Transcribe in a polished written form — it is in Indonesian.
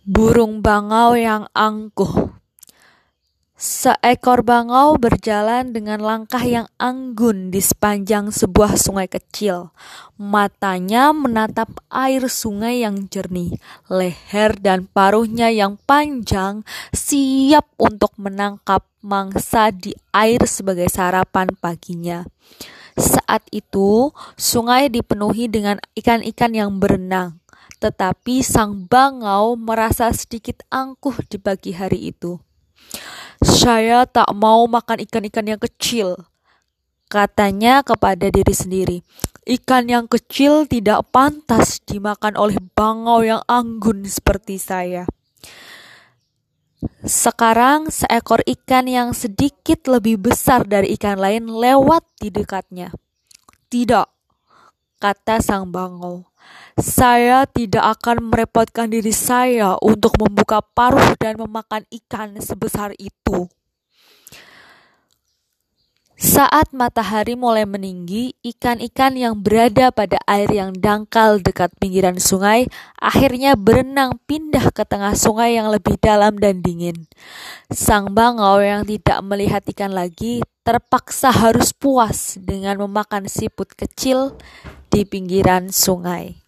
Burung bangau yang angkuh. Seekor bangau berjalan dengan langkah yang anggun di sepanjang sebuah sungai kecil. Matanya menatap air sungai yang jernih, leher dan paruhnya yang panjang siap untuk menangkap mangsa di air sebagai sarapan paginya. Saat itu, sungai dipenuhi dengan ikan-ikan yang berenang. Tetapi sang bangau merasa sedikit angkuh di pagi hari itu. "Saya tak mau makan ikan-ikan yang kecil," katanya kepada diri sendiri. "Ikan yang kecil tidak pantas dimakan oleh bangau yang anggun seperti saya." Sekarang seekor ikan yang sedikit lebih besar dari ikan lain lewat di dekatnya. "Tidak," kata sang bangau. "Saya tidak akan merepotkan diri saya untuk membuka paruh dan memakan ikan sebesar itu." Saat matahari mulai meninggi, ikan-ikan yang berada pada air yang dangkal dekat pinggiran sungai akhirnya berenang pindah ke tengah sungai yang lebih dalam dan dingin. Sang bangau yang tidak melihat ikan lagi terpaksa harus puas dengan memakan siput kecil di pinggiran sungai.